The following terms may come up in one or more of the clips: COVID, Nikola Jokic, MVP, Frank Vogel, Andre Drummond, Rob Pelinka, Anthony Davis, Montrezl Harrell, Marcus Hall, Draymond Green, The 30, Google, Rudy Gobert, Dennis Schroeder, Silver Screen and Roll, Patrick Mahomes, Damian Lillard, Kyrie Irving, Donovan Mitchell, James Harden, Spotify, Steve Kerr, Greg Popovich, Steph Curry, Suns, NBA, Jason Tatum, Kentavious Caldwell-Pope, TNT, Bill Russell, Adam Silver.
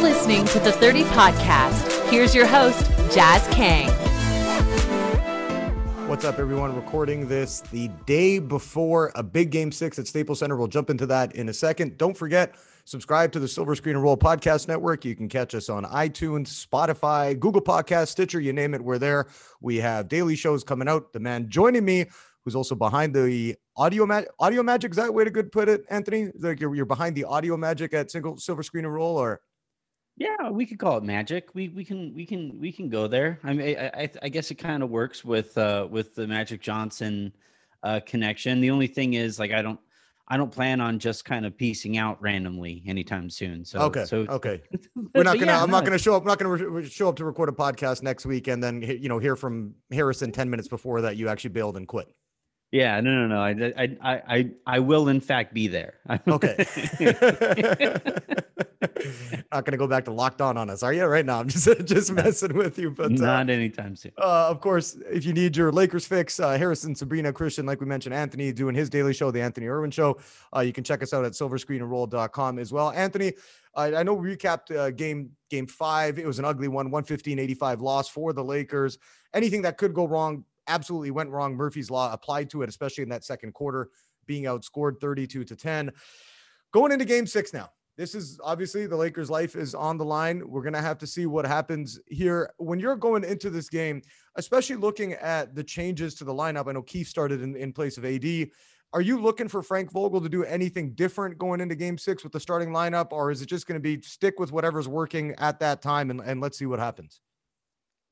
You're listening to The 30 Podcast. Here's your host, Jazz Kang. What's up, everyone? Recording this the day before a big Game 6 at Staples Center. We'll jump into that in a second. Don't forget, subscribe to the Silver Screen and Roll Podcast Network. You can catch us on iTunes, Spotify, Google Podcasts, Stitcher, you name it, we're there. We have daily shows coming out. The man joining me, who's also behind the audio magic, is that a way to good put it, Anthony? Like you're behind the audio magic at Silver Screen and Roll, or? Yeah, we could call it magic. We can go there. I mean, I guess it kind of works with the Magic Johnson connection. The only thing is, like, I don't plan on just kind of piecing out randomly anytime soon. So okay. I'm not gonna show up to record a podcast next week and then, you know, hear from Harrison 10 minutes before that you actually bailed and quit. Yeah, no. I will in fact be there. Okay. Not going to go back to Locked On us, are you? Right now, I'm just messing with you, but not anytime soon. Of course, if you need your Lakers fix, Harrison, Sabrina, Christian, like we mentioned, Anthony doing his daily show, the Anthony Irwin Show. You can check us out at silverscreenandroll.com as well. Anthony, I know we recapped game 5. It was an ugly one, 115-85 loss for the Lakers. Anything that could go wrong absolutely went wrong. Murphy's Law applied to it, especially in that second quarter, being outscored 32-10. Going into game 6 now. This is obviously the Lakers' life is on the line. We're going to have to see what happens here. When you're going into this game, especially looking at the changes to the lineup, I know Keith started in place of AD. Are you looking for Frank Vogel to do anything different going into game 6 with the starting lineup, or is it just going to be stick with whatever's working at that time and let's see what happens?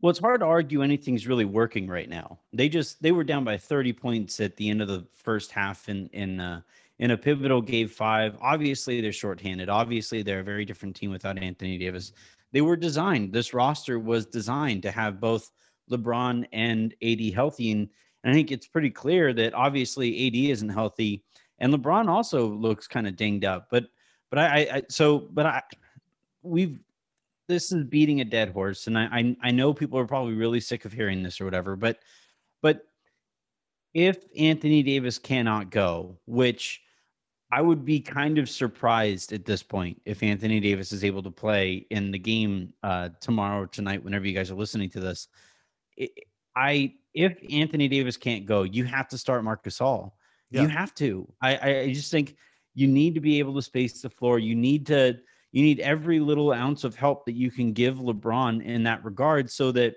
Well, it's hard to argue anything's really working right now. They were down by 30 points at the end of the first half in a pivotal game 5. Obviously, they're shorthanded. Obviously, they're a very different team without Anthony Davis. They were designed. This roster was designed to have both LeBron and AD healthy. And I think it's pretty clear that obviously AD isn't healthy. And LeBron also looks kind of dinged up. This is beating a dead horse. And I know people are probably really sick of hearing this or whatever, but if Anthony Davis cannot go, which I would be kind of surprised at this point if Anthony Davis is able to play in the game tomorrow or tonight, whenever you guys are listening to this. If Anthony Davis can't go, you have to start Marc Gasol. Yeah. You have to. I just think you need to be able to space the floor. You need every little ounce of help that you can give LeBron in that regard so that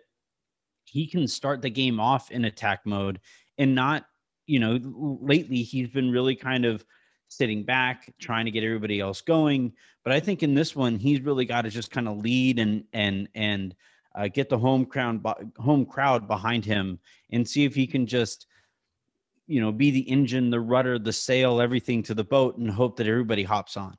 he can start the game off in attack mode and not, you know, lately he's been really kind of sitting back, trying to get everybody else going. But I think in this one, he's really got to just kind of lead and get the home crowd behind him and see if he can just, you know, be the engine, the rudder, the sail, everything to the boat and hope that everybody hops on.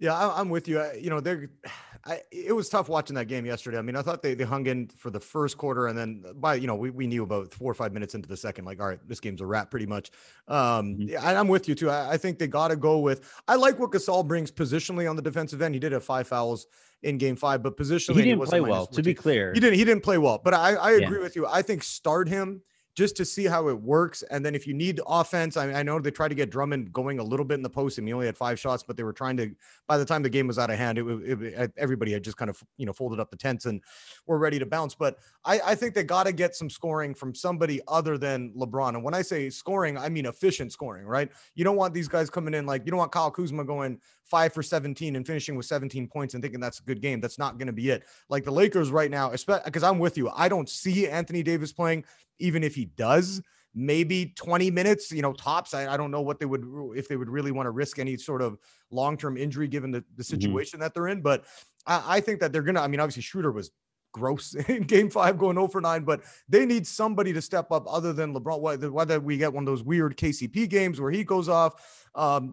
Yeah, I'm with you. It was tough watching that game yesterday. I mean, I thought they hung in for the first quarter, and then by, you know, we knew about 4 or 5 minutes into the second, like, all right, this game's a wrap pretty much. I'm with you too. I think they got to go with, I like what Gasol brings positionally on the defensive end. He did have 5 fouls in game 5, but positionally he didn't play well, to be clear. He didn't play well, but I agree with you. I think start him just to see how it works. And then if you need offense, I know they tried to get Drummond going a little bit in the post and he only had 5 shots, but they were trying to, by the time the game was out of hand, everybody had just kind of, you know, folded up the tents and were ready to bounce. But I think they got to get some scoring from somebody other than LeBron. And when I say scoring, I mean efficient scoring, right? You don't want these guys coming in, like, you don't want Kyle Kuzma going 5 for 17 and finishing with 17 points and thinking that's a good game. That's not going to be it. Like the Lakers right now, especially because I'm with you. I don't see Anthony Davis playing. Even if he does, maybe 20 minutes, you know, tops. I don't know what they would, if they would really want to risk any sort of long-term injury given the situation that they're in. But I think that they're going to, I mean, obviously Schroeder was gross in game 5 going 0 for 9, but they need somebody to step up other than LeBron, whether we get one of those weird KCP games where he goes off.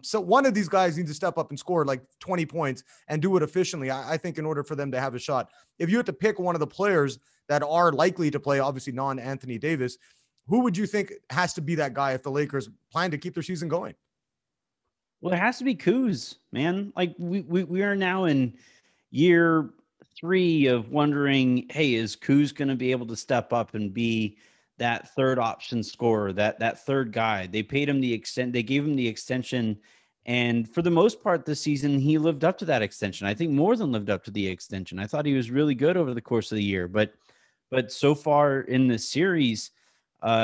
So one of these guys needs to step up and score like 20 points and do it efficiently. I think in order for them to have a shot, if you had to pick one of the players that are likely to play, obviously non-Anthony Davis, who would you think has to be that guy if the Lakers plan to keep their season going? Well, it has to be Kuz, man. Like we are now in year 3 of wondering, hey, is Kuz going to be able to step up and be that third option scorer, that third guy? They gave him the extension And for the most part this season, he lived up to that extension. I think more than lived up to the extension. I thought he was really good over the course of the year, but so far in this series,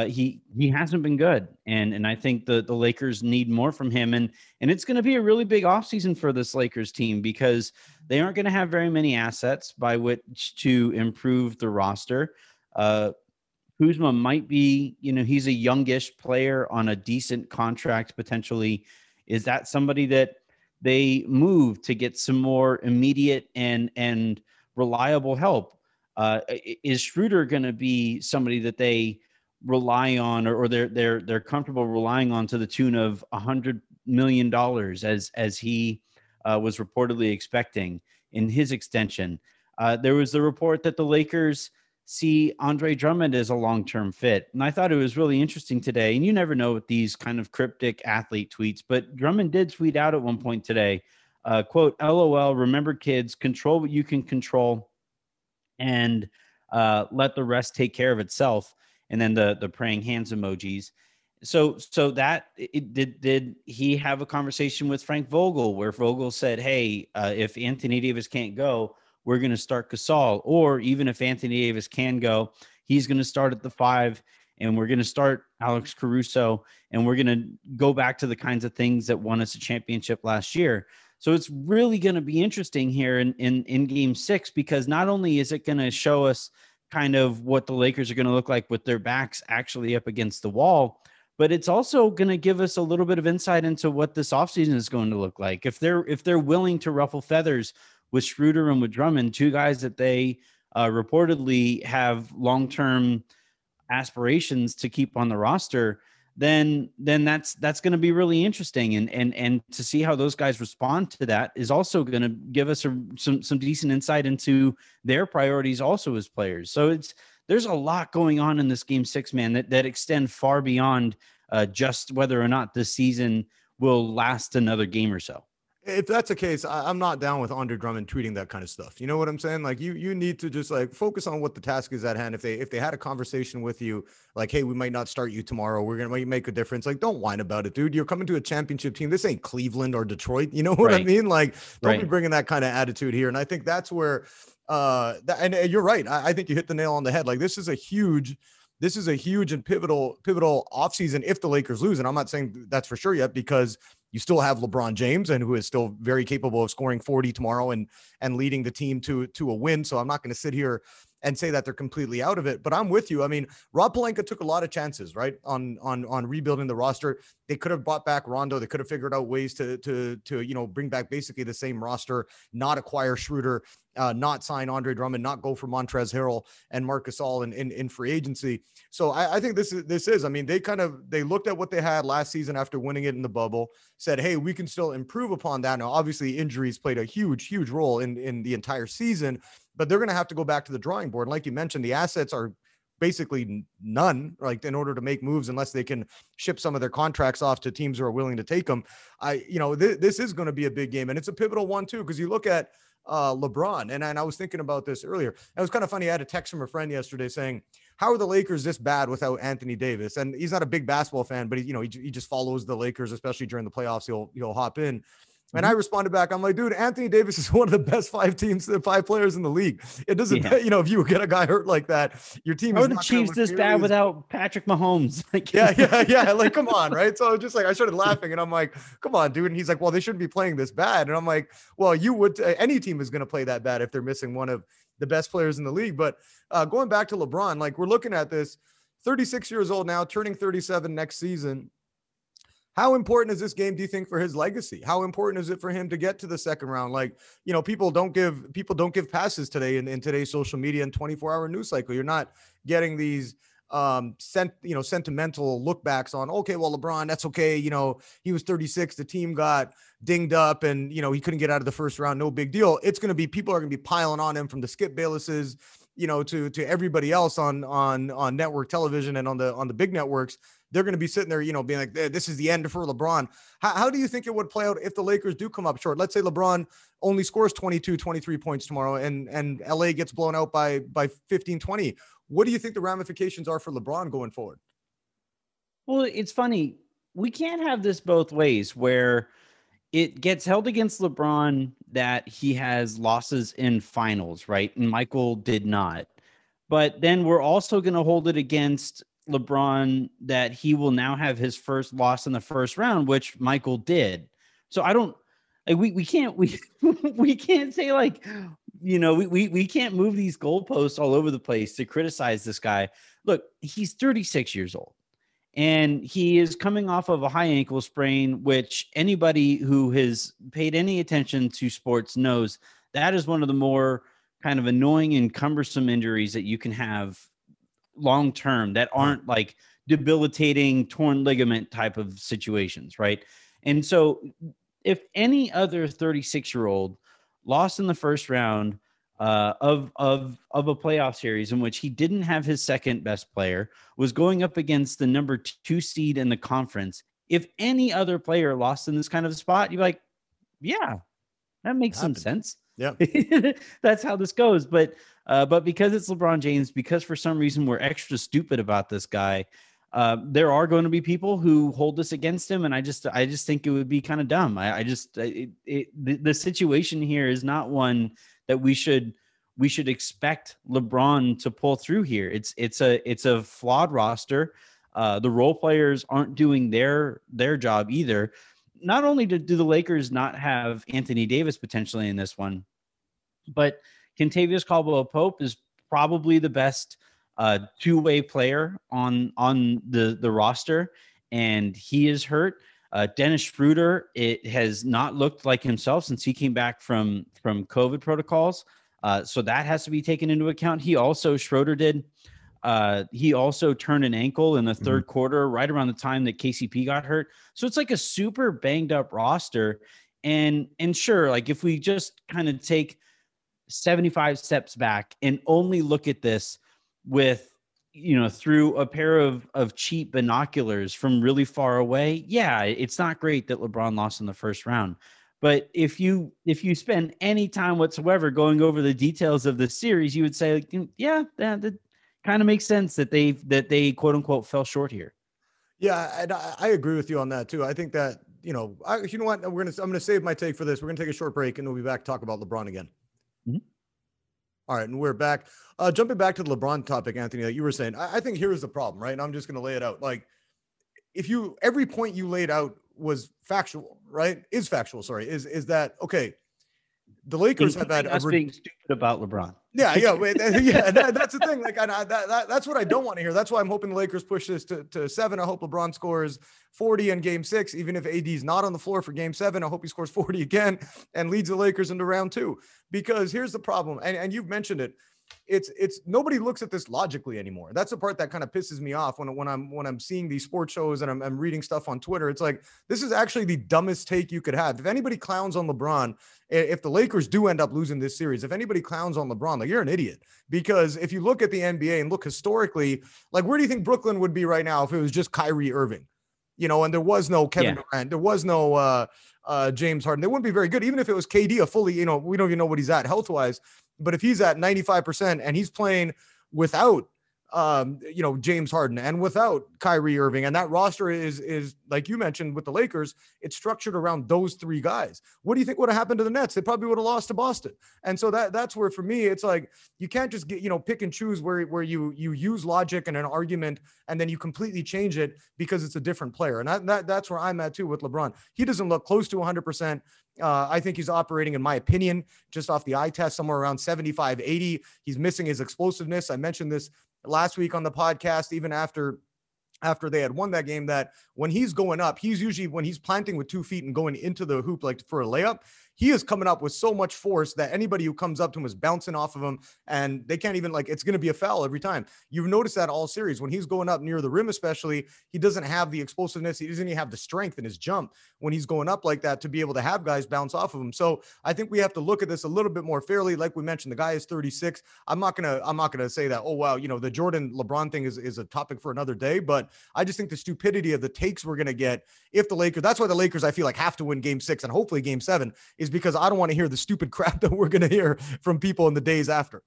he hasn't been good. And I think the Lakers need more from him. And it's going to be a really big offseason for this Lakers team because they aren't going to have very many assets by which to improve the roster. Kuzma might be, he's a youngish player on a decent contract potentially. Is that somebody that they move to get some more immediate and reliable help? Is Schroeder going to be somebody that they rely on or they're comfortable relying on to the tune of $100 million as he was reportedly expecting in his extension? There was the report that the Lakers see Andre Drummond as a long-term fit. And I thought it was really interesting today. And you never know with these kind of cryptic athlete tweets, but Drummond did tweet out at one point today, quote, LOL, remember kids, control what you can control and let the rest take care of itself. And then the praying hands emojis. So that it did he have a conversation with Frank Vogel where Vogel said, hey, if Anthony Davis can't go, we're going to start Gasol, or even if Anthony Davis can go, he's going to start at the 5 and we're going to start Alex Caruso. And we're going to go back to the kinds of things that won us a championship last year. So it's really going to be interesting here in Game 6, because not only is it going to show us kind of what the Lakers are going to look like with their backs actually up against the wall, but it's also going to give us a little bit of insight into what this offseason is going to look like. If they're willing to ruffle feathers with Schroeder and with Drummond, two guys that they reportedly have long-term aspirations to keep on the roster, then that's going to be really interesting. And to see how those guys respond to that is also going to give us some decent insight into their priorities also as players. So there's a lot going on in this Game 6, man, that extend far beyond just whether or not this season will last another game or so. If that's the case, I'm not down with Andre Drummond tweeting that kind of stuff. You know what I'm saying? Like you need to just like focus on what the task is at hand. If they had a conversation with you, like, hey, we might not start you tomorrow. We're going to make a difference. Like, don't whine about it, dude. You're coming to a championship team. This ain't Cleveland or Detroit. You know what I mean? Like, don't be bringing that kind of attitude here. And I think that's where, and you're right. I think you hit the nail on the head. Like, this is a huge and pivotal offseason if the Lakers lose. And I'm not saying that's for sure yet, because you still have LeBron James, and who is still very capable of scoring 40 tomorrow and leading the team to a win. So I'm not going to sit here and say that they're completely out of it, but I'm with you. I mean, Rob Pelinka took a lot of chances, right, on rebuilding the roster. They could have bought back Rondo. They could have figured out ways to bring back basically the same roster, not acquire Schroeder, not sign Andre Drummond, not go for Montrezl Harrell and Marcus Hall in free agency. So I think this is, I mean, they looked at what they had last season after winning it in the bubble, said, hey, we can still improve upon that. Now, obviously injuries played a huge, huge role in the entire season, but they're going to have to go back to the drawing board. And like you mentioned, the assets are basically none, like, in order to make moves, unless they can ship some of their contracts off to teams who are willing to take them. This is going to be a big game, and it's a pivotal one too, because you look at LeBron, and I was thinking about this earlier. It was kind of funny. I had a text from a friend yesterday saying, how are the Lakers this bad without Anthony Davis? And he's not a big basketball fan, but he just follows the Lakers, especially during the playoffs. He'll hop in. And I responded back. I'm like, dude, Anthony Davis is one of the best five players in the league. It doesn't, if you get a guy hurt like that, your team is not Chiefs this bad without Patrick Mahomes. Yeah. Like, come on, right? So I was just like, I started laughing, and I'm like, come on, dude. And he's like, well, they shouldn't be playing this bad. And I'm like, well, you would. Any team is going to play that bad if they're missing one of the best players in the league. But going back to LeBron, like, we're looking at this, 36 years old now, turning 37 next season. How important is this game, do you think, for his legacy? How important is it for him to get to the second round? Like, people don't give passes today in today's social media and 24-hour news cycle. You're not getting these sentimental look backs on, okay, well, LeBron, that's okay. He was 36, the team got dinged up, and he couldn't get out of the first round. No big deal. It's going to be, people are going to be piling on him, from the Skip Baylesses, to everybody else on network television and on the big networks. They're going to be sitting there, being like, this is the end for LeBron. How do you think it would play out if the Lakers do come up short? Let's say LeBron only scores 22, 23 points tomorrow and LA gets blown out by 15, 20. What do you think the ramifications are for LeBron going forward? Well, it's funny. We can't have this both ways, where it gets held against LeBron that he has losses in finals, right? And Michael did not. But then we're also going to hold it against LeBron that he will now have his first loss in the first round, which Michael did. So I don't, we can't say, like, you know, we can't move these goalposts all over the place to criticize this guy. Look, he's 36 years old. And he is coming off of a high ankle sprain, which anybody who has paid any attention to sports knows that is one of the more kind of annoying and cumbersome injuries that you can have long-term that aren't like debilitating torn ligament type of situations, right? And so if any other 36-year-old lost in the first round of a playoff series in which he didn't have his second best player, was going up against the number 2 seed in the conference, if any other player lost in this kind of spot, you're like, yeah, that makes some sense. Yeah. That's how this goes. But because it's LeBron James, because for some reason we're extra stupid about this guy, there are going to be people who hold this against him. And I just think it would be kind of dumb. The situation here is not one that we should expect LeBron to pull through here. It's a flawed roster. The role players aren't doing their job either. Not only do the Lakers not have Anthony Davis potentially in this one, but Kentavious Caldwell-Pope is probably the best two-way player on the roster, and he is hurt. Dennis Schroeder, it has not looked like himself since he came back from COVID protocols. So that has to be taken into account. He also turned an ankle in the third quarter, right around the time that KCP got hurt. So it's like a super banged up roster. And sure, like if we just kind of take 75 steps back and only look at this with, you know, through a pair of cheap binoculars from really far away, yeah, it's not great that LeBron lost in the first round. But if you spend any time whatsoever going over the details of the series, you would say, like, yeah, that kind of makes sense that they quote unquote fell short here. Yeah, and I agree with you on that too. I think that, you know, I'm gonna save my take for this. We're gonna take a short break, and we'll be back to talk about LeBron again. Mm-hmm. All right, and we're back. Jumping back to the LeBron topic, Anthony, that you were saying, I think here's the problem, right? And I'm just going to lay it out. Like, every point you laid out was factual, right? Is factual, sorry. Is that, okay, the Lakers have had... us being stupid about LeBron. Yeah. That's the thing. Like, that's what I don't want to hear. That's why I'm hoping the Lakers push this to 7. I hope LeBron scores 40 in game 6, even if AD's not on the floor for game 7. I hope he scores 40 again and leads the Lakers into round 2. Because here's the problem, and you've mentioned it. It's nobody looks at this logically anymore. That's the part that kind of pisses me off when I'm seeing these sports shows and I'm reading stuff on Twitter. It's like, this is actually the dumbest take you could have. If anybody clowns on LeBron, if the Lakers do end up losing this series, if anybody clowns on LeBron, like, you're an idiot. Because if you look at the NBA and look historically, like, where do you think Brooklyn would be right now if it was just Kyrie Irving? You know, and there was no Kevin Durant, there was no James Harden. They wouldn't be very good, even if it was KD, a fully, you know, we don't even know what he's at health-wise. But if he's at 95% and he's playing without, you know, James Harden and without Kyrie Irving, and that roster is like you mentioned with the Lakers, it's structured around those three guys. What do you think would have happened to the Nets? They probably would have lost to Boston. And so that's where, for me, it's like, you can't just get, you know, pick and choose where you use logic and an argument and then you completely change it because it's a different player. And that's where I'm at too with LeBron. He doesn't look close to 100%. I think he's operating, in my opinion, just off the eye test, somewhere around 75, 80. He's missing his explosiveness. I mentioned this last week on the podcast, even after they had won that game, that when he's going up, he's usually, when he's planting with 2 feet and going into the hoop, like for a layup, he is coming up with so much force that anybody who comes up to him is bouncing off of him, and they can't even, like, it's going to be a foul every time. You've noticed that all series. When he's going up near the rim, especially, he doesn't have the explosiveness. He doesn't even have the strength in his jump when he's going up like that to be able to have guys bounce off of him. So I think we have to look at this a little bit more fairly. Like we mentioned, the guy is 36. I'm not gonna say that, oh wow, you know, the Jordan LeBron thing is a topic for another day. But I just think the stupidity of the takes we're gonna get if the Lakers. That's why the Lakers, I feel like, have to win game 6 and hopefully game 7. Is because I don't want to hear the stupid crap that we're going to hear from people in the days after.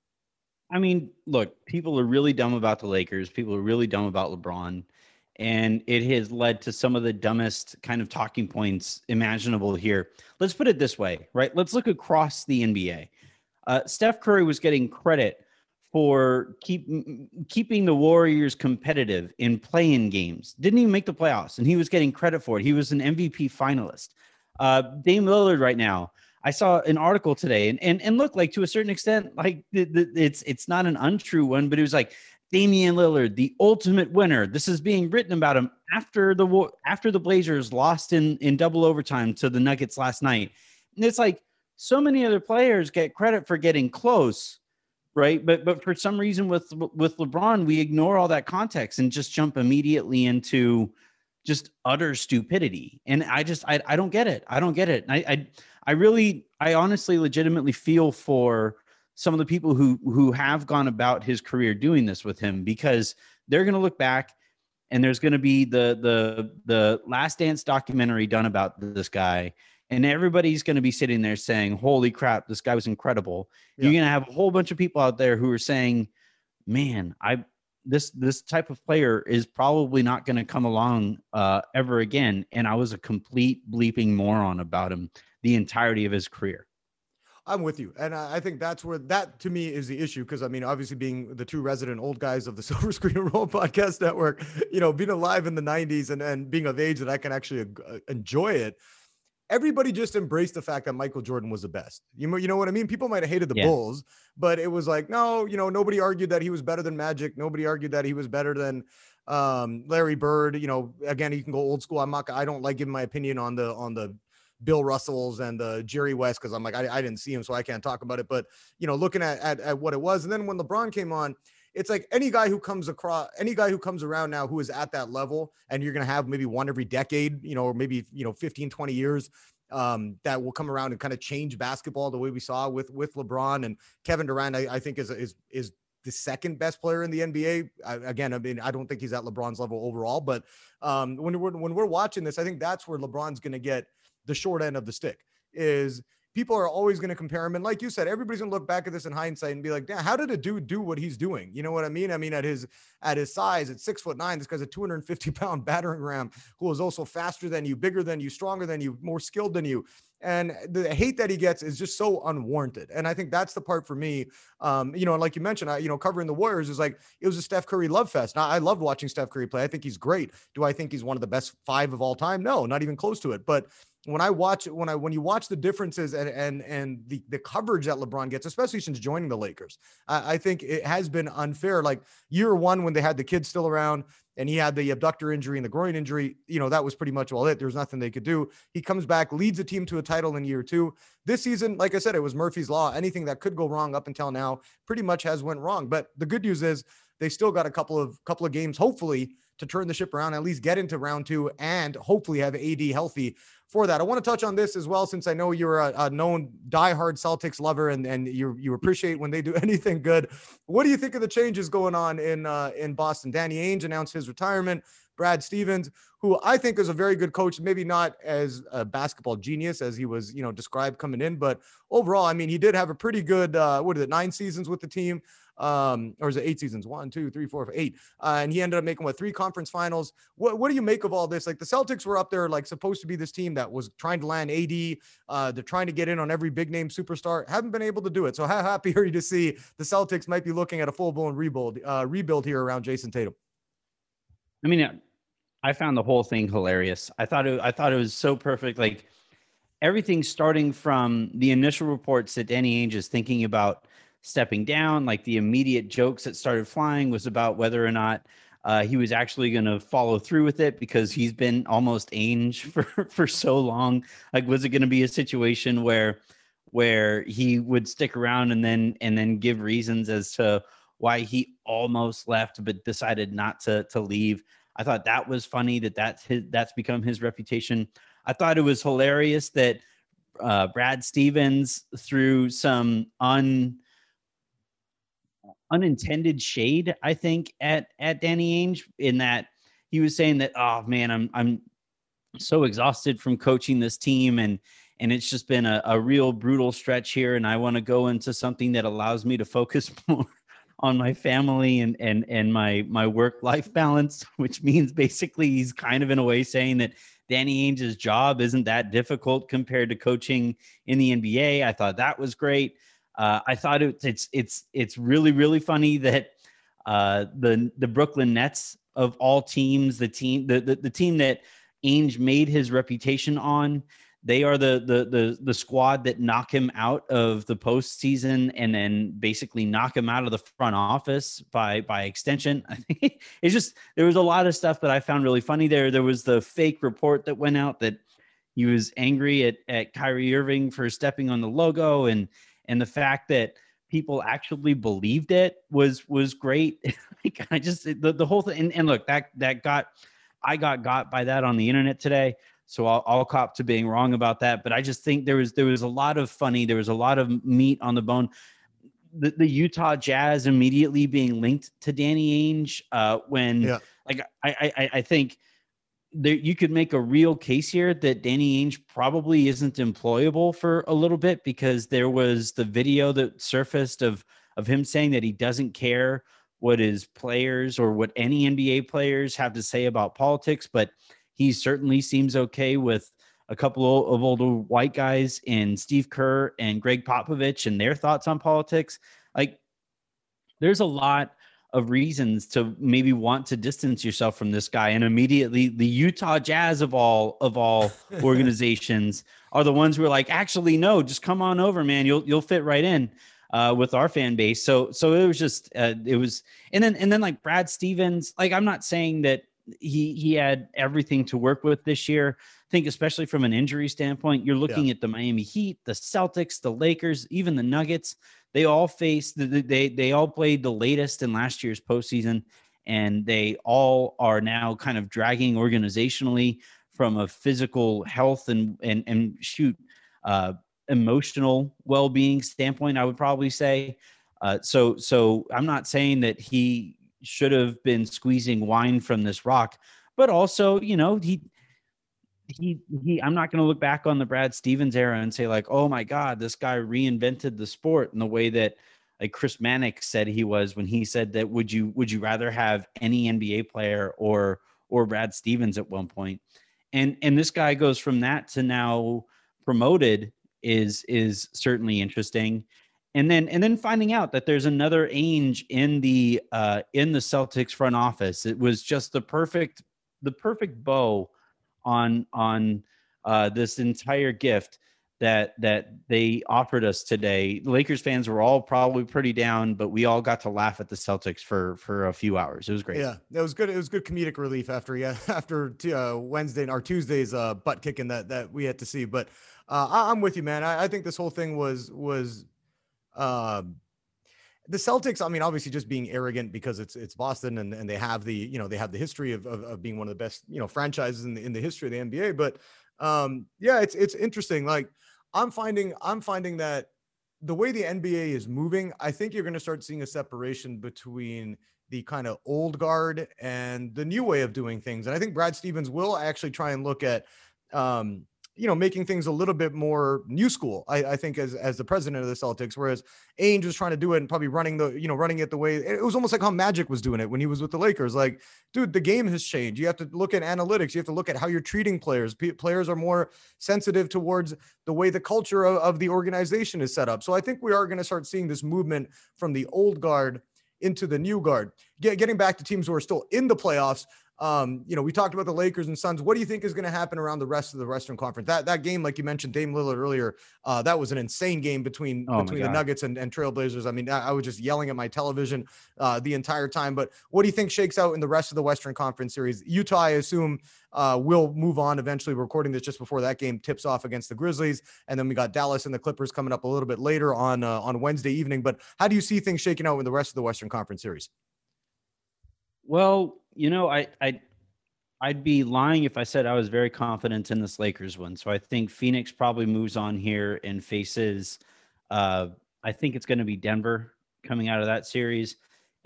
I mean, look, people are really dumb about the Lakers. People are really dumb about LeBron. and it has led to some of the dumbest kind of talking points imaginable here. Let's put it this way, right? Let's look across the NBA. Steph Curry was getting credit for keeping the Warriors competitive in play-in games. Didn't even make the playoffs, and he was getting credit for it. He was an MVP finalist. Dame Lillard right now, I saw an article today, and look, like, to a certain extent, like, it's not an untrue one, but it was like, Damian Lillard, the ultimate winner. This is being written about him after the Blazers lost in double overtime to the Nuggets last night. And it's like, so many other players get credit for getting close, right? But for some reason with LeBron, we ignore all that context and just jump immediately into just utter stupidity. And I don't get it. I don't get it. And I honestly legitimately feel for some of the people who have gone about his career doing this with him, because they're going to look back and there's going to be the Last Dance documentary done about this guy. And everybody's going to be sitting there saying, holy crap, this guy was incredible. Yeah. You're going to have a whole bunch of people out there who are saying, man, this type of player is probably not going to come along ever again. And I was a complete bleeping moron about him the entirety of his career. I'm with you. And I think that's where that, to me, is the issue. Because, I mean, obviously being the two resident old guys of the Silver Screen and Roll podcast network, you know, being alive in the 90s and being of age that I can actually enjoy it. Everybody just embraced the fact that Michael Jordan was the best. You know what I mean? People might have hated the Bulls, but it was like, no, you know, nobody argued that he was better than Magic. Nobody argued that he was better than Larry Bird. You know, again, you can go old school. I don't like giving my opinion on the Bill Russells and the Jerry West, because I'm like, I didn't see him, so I can't talk about it. But, you know, looking at what it was, and then when LeBron came on, it's like any guy who comes around now who is at that level, and you're going to have maybe one every decade, you know, or maybe, you know, 15, 20 years that will come around and kind of change basketball the way we saw with LeBron and Kevin Durant. I think is the second best player in the NBA. Again, I mean, I don't think he's at LeBron's level overall, but when we're watching this, I think that's where LeBron's going to get the short end of the stick. Is people are always going to compare him. And like you said, everybody's going to look back at this in hindsight and be like, damn, how did a dude do what he's doing? You know what I mean? I mean, at his size, at 6'9", this guy's a 250-pound battering ram who is also faster than you, bigger than you, stronger than you, more skilled than you. And the hate that he gets is just so unwarranted. And I think that's the part for me, you know, and like you mentioned, you know, covering the Warriors is like, it was a Steph Curry love fest. Now, I loved watching Steph Curry play. I think he's great. Do I think he's one of the best five of all time? No, not even close to it. But when you watch the differences and the coverage that LeBron gets, especially since joining the Lakers, I think it has been unfair. Like year one, when they had the kids still around and he had the abductor injury and the groin injury, you know, that was pretty much all it. There was nothing they could do. He comes back, leads the team to a title in year two. This season, like I said, it was Murphy's Law. Anything that could go wrong up until now pretty much has went wrong. But the good news is they still got a couple of games, hopefully, to turn the ship around, at least get into round two, and hopefully have AD healthy for that. I want to touch on this as well, since I know you're a known diehard Celtics lover and you appreciate when they do anything good. What do you think of the changes going on in Boston? Danny Ainge announced his retirement. Brad Stevens, who I think is a very good coach, maybe not as a basketball genius as he was, you know, described coming in, but overall, I mean, he did have a pretty good, 9 seasons with the team. Or is it 8 seasons? 1, 2, 3, 4, 8. And he ended up making 3 conference finals. What do you make of all this? Like the Celtics were up there, like supposed to be this team that was trying to land AD. They're trying to get in on every big name superstar. Haven't been able to do it. So how happy are you to see the Celtics might be looking at a full blown rebuild here around Jason Tatum? I mean, I found the whole thing hilarious. I thought it was so perfect. Like everything starting from the initial reports that Danny Ainge is thinking about stepping down, like the immediate jokes that started flying was about whether or not he was actually going to follow through with it, because he's been almost Ainge for so long. Like, was it going to be a situation where he would stick around and then give reasons as to why he almost left but decided not to leave? I thought that was funny that's become his reputation. I thought it was hilarious that Brad Stevens threw some unintended shade, I think, at Danny Ainge, in that he was saying that, oh man, I'm so exhausted from coaching this team and it's just been a real brutal stretch here, and I want to go into something that allows me to focus more on my family and my work-life balance, which means basically he's kind of in a way saying that Danny Ainge's job isn't that difficult compared to coaching in the NBA. I thought that was great. I thought it's really, really funny that the Brooklyn Nets of all teams, the team that Ainge made his reputation on, they are the squad that knock him out of the postseason and then basically knock him out of the front office by extension. I think it's just, there was a lot of stuff that I found really funny there. There was the fake report that went out that he was angry at Kyrie Irving for stepping on the logo, and the fact that people actually believed it was great. Like, I just, the whole thing. And look, I got by that on the internet today. So I'll cop to being wrong about that, but I just think there was a lot of funny. There was a lot of meat on the bone. The Utah Jazz immediately being linked to Danny Ainge I think there, you could make a real case here that Danny Ainge probably isn't employable for a little bit, because there was the video that surfaced of him saying that he doesn't care what his players or what any NBA players have to say about politics, but he certainly seems okay with a couple of older white guys in Steve Kerr and Greg Popovich and their thoughts on politics. Like, there's a lot of reasons to maybe want to distance yourself from this guy. And immediately the Utah Jazz of all organizations are the ones who are like, actually, no, just come on over, man. You'll fit right in with our fan base. So it was just, and then like Brad Stevens, like, I'm not saying that he had everything to work with this year. I think especially from an injury standpoint, you're looking at the Miami Heat, the Celtics, the Lakers, even the Nuggets. They all faced, they all played the latest in last year's postseason, and they all are now kind of dragging organizationally from a physical health and emotional well-being standpoint, I would probably say. So I'm not saying that he should have been squeezing wine from this rock, but also, you know, I'm not going to look back on the Brad Stevens era and say like, oh my God, this guy reinvented the sport in the way that like Chris Mannix said he was, when he said that, would you rather have any NBA player or Brad Stevens at one point? And this guy goes from that to now promoted is certainly interesting. And then finding out that there's another Ainge in the Celtics front office, it was just the perfect bow on this entire gift that they offered us today. The Lakers fans were all probably pretty down, but we all got to laugh at the Celtics for a few hours. It was great. Yeah, it was good. It was good comedic relief after Wednesday or Tuesday's butt kicking that we had to see. But I'm with you, man. I think this whole thing was. The Celtics, I mean, obviously just being arrogant because it's Boston and they have the history of being one of the best, franchises in the history of the NBA. But, it's interesting. Like I'm finding that the way the NBA is moving, I think you're going to start seeing a separation between the kind of old guard and the new way of doing things. And I think Brad Stevens will actually try and look at, making things a little bit more new school, I think, as the president of the Celtics, whereas Ainge was trying to do it and probably running it the way it was, almost like how Magic was doing it when he was with the Lakers. Like, dude, the game has changed. You have to look at analytics. You have to look at how you're treating players. Players are more sensitive towards the way the culture of the organization is set up. So I think we are going to start seeing this movement from the old guard into the new guard. Getting back to teams who are still in the playoffs, we talked about the Lakers and Suns. What do you think is going to happen around the rest of the Western Conference? That game, like you mentioned, Dame Lillard earlier, that was an insane game between the Nuggets and Trailblazers. I mean, I was just yelling at my television the entire time. But what do you think shakes out in the rest of the Western Conference series? Utah, I assume, will move on eventually. We're recording this just before that game tips off against the Grizzlies. And then we got Dallas and the Clippers coming up a little bit later on Wednesday evening. But how do you see things shaking out in the rest of the Western Conference series? Well, I'd be lying if I said I was very confident in this Lakers one. So I think Phoenix probably moves on here and faces, I think it's going to be Denver coming out of that series.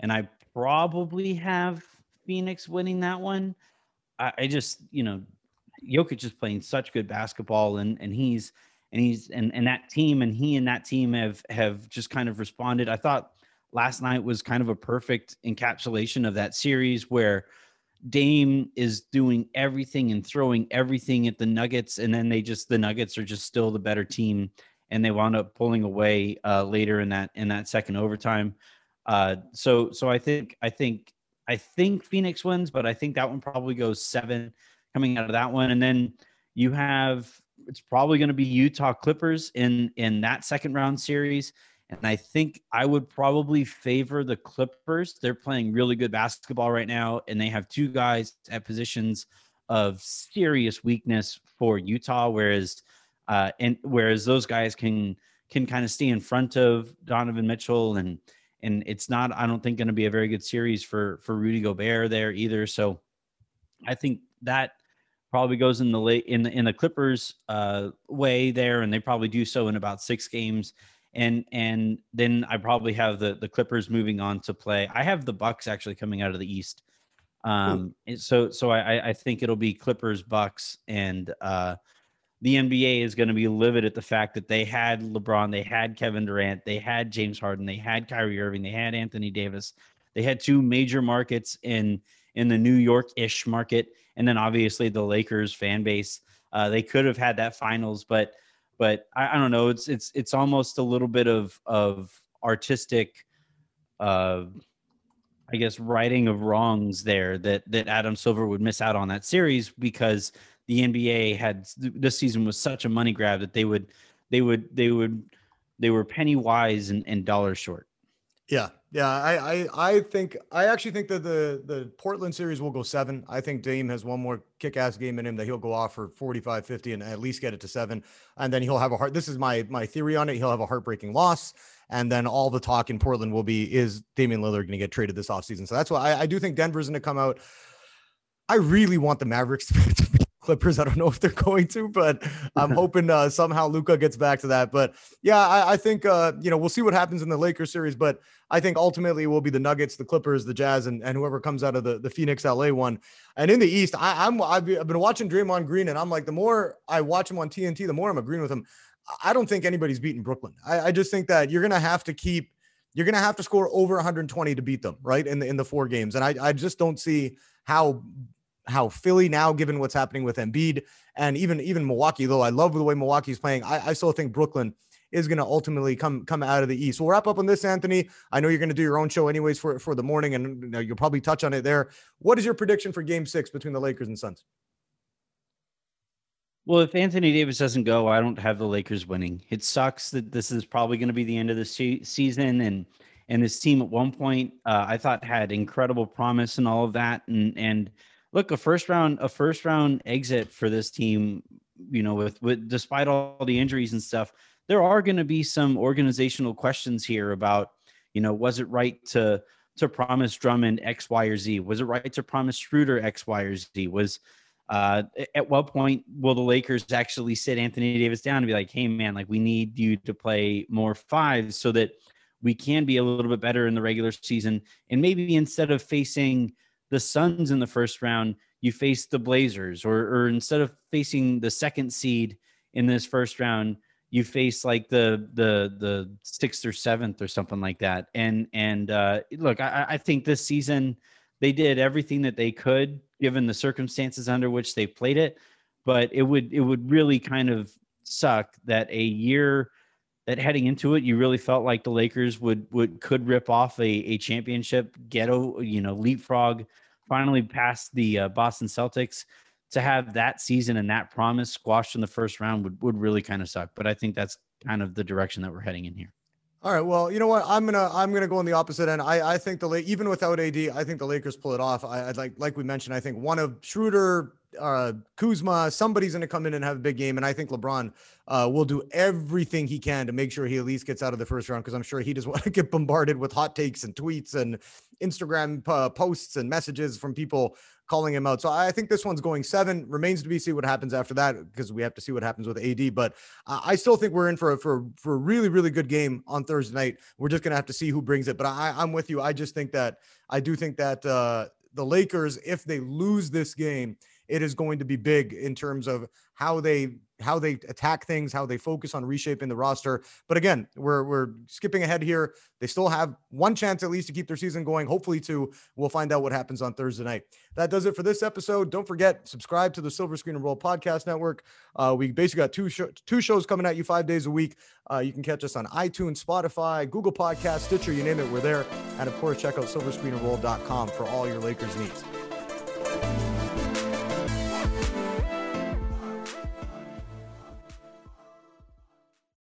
And I probably have Phoenix winning that one. I just, Jokic is playing such good basketball and that team have just kind of responded. I thought last night was kind of a perfect encapsulation of that series where Dame is doing everything and throwing everything at the Nuggets, and then the Nuggets are just still the better team, and they wound up pulling away later in that second overtime. So I think Phoenix wins, but I think that one probably goes 7 coming out of that one. And then you have, it's probably going to be Utah Clippers in that second round series. And I think I would probably favor the Clippers. They're playing really good basketball right now, and they have 2 guys at positions of serious weakness for Utah, whereas those guys can kind of stay in front of Donovan Mitchell, and it's not, I don't think, going to be a very good series for Rudy Gobert there either. So I think that probably goes in the late in the Clippers way there, and they probably do so in about 6 games. And then I probably have the Clippers moving on to play. I have the Bucks actually coming out of the East. So I think it'll be Clippers, Bucks, and the NBA is going to be livid at the fact that they had LeBron, they had Kevin Durant, they had James Harden, they had Kyrie Irving, they had Anthony Davis. They had 2 major markets in the New York-ish market. And then obviously the Lakers fan base, they could have had that finals, but I don't know. It's almost a little bit of artistic, I guess, righting of wrongs there that Adam Silver would miss out on that series, because the NBA this season was such a money grab that they were penny wise and dollar short. Yeah. Yeah. I actually think that the Portland series will go 7. I think Dame has one more kick-ass game in him that he'll go off for 45, 50 and at least get it to 7. And then he'll have this is my theory on it. He'll have a heartbreaking loss. And then all the talk in Portland will be, is Damian Lillard going to get traded this offseason? So that's why I do think Denver's going to come out. I really want the Mavericks to be Clippers. I don't know if they're going to, but I'm hoping somehow Luka gets back to that. But yeah, I think, we'll see what happens in the Lakers series, but I think ultimately it will be the Nuggets, the Clippers, the Jazz, and whoever comes out of the Phoenix LA one. And in the East, I've been watching Draymond Green, and I'm like, the more I watch him on TNT, the more I'm agreeing with him. I don't think anybody's beaten Brooklyn. I just think that you're going to have to score over 120 to beat them, right? In the 4 games. And I just don't see how Philly now, given what's happening with Embiid and even Milwaukee, though I love the way Milwaukee's playing, I still think Brooklyn is going to ultimately come out of the East. We'll wrap up on this, Anthony. I know you're going to do your own show anyways for the morning, and you'll probably touch on it there. What is your prediction for Game 6 between the Lakers and Suns? Well, if Anthony Davis doesn't go, I don't have the Lakers winning. It sucks that this is probably going to be the end of the season, and this team at one point I thought had incredible promise and all of that, and look, a first round exit for this team, with despite all the injuries and stuff, there are going to be some organizational questions here about, was it right to promise Drummond X, Y, or Z? Was it right to promise Schroeder X, Y, or Z? At what point will the Lakers actually sit Anthony Davis down and be like, hey man, like we need you to play more 5s so that we can be a little bit better in the regular season. And maybe instead of facing the Suns in the first round, you face the Blazers, or instead of facing the second seed in this first round, you face like the 6th or 7th or something like that. And look, I think this season they did everything that they could given the circumstances under which they played it, but it would really kind of suck that a year that heading into it, you really felt like the Lakers could rip off a championship ghetto, leapfrog, finally past the Boston Celtics. To have that season and that promise squashed in the first round would really kind of suck. But I think that's kind of the direction that we're heading in here. All right. Well, you know what? I'm gonna go on the opposite end. I think even without AD, I think the Lakers pull it off. Like we mentioned, I think one of Schroeder, Kuzma, somebody's going to come in and have a big game. And I think LeBron will do everything he can to make sure he at least gets out of the first round, because I'm sure he doesn't want to get bombarded with hot takes and tweets and Instagram posts and messages from people calling him out. So I think this one's going 7. Remains to be seen what happens after that, because we have to see what happens with AD. But I still think we're in for a really, really good game on Thursday night. We're just going to have to see who brings it. But I'm with you. I do think that the Lakers, if they lose this game, it is going to be big in terms of how they attack things, how they focus on reshaping the roster. But again, we're skipping ahead here. They still have one chance at least to keep their season going. Hopefully two. We'll find out what happens on Thursday night. That does it for this episode. Don't forget, subscribe to the Silver Screen and Roll Podcast Network. We basically got two shows coming at you 5 days a week. You can catch us on iTunes, Spotify, Google Podcasts, Stitcher, you name it, we're there. And of course, check out silverscreenandroll.com for all your Lakers needs.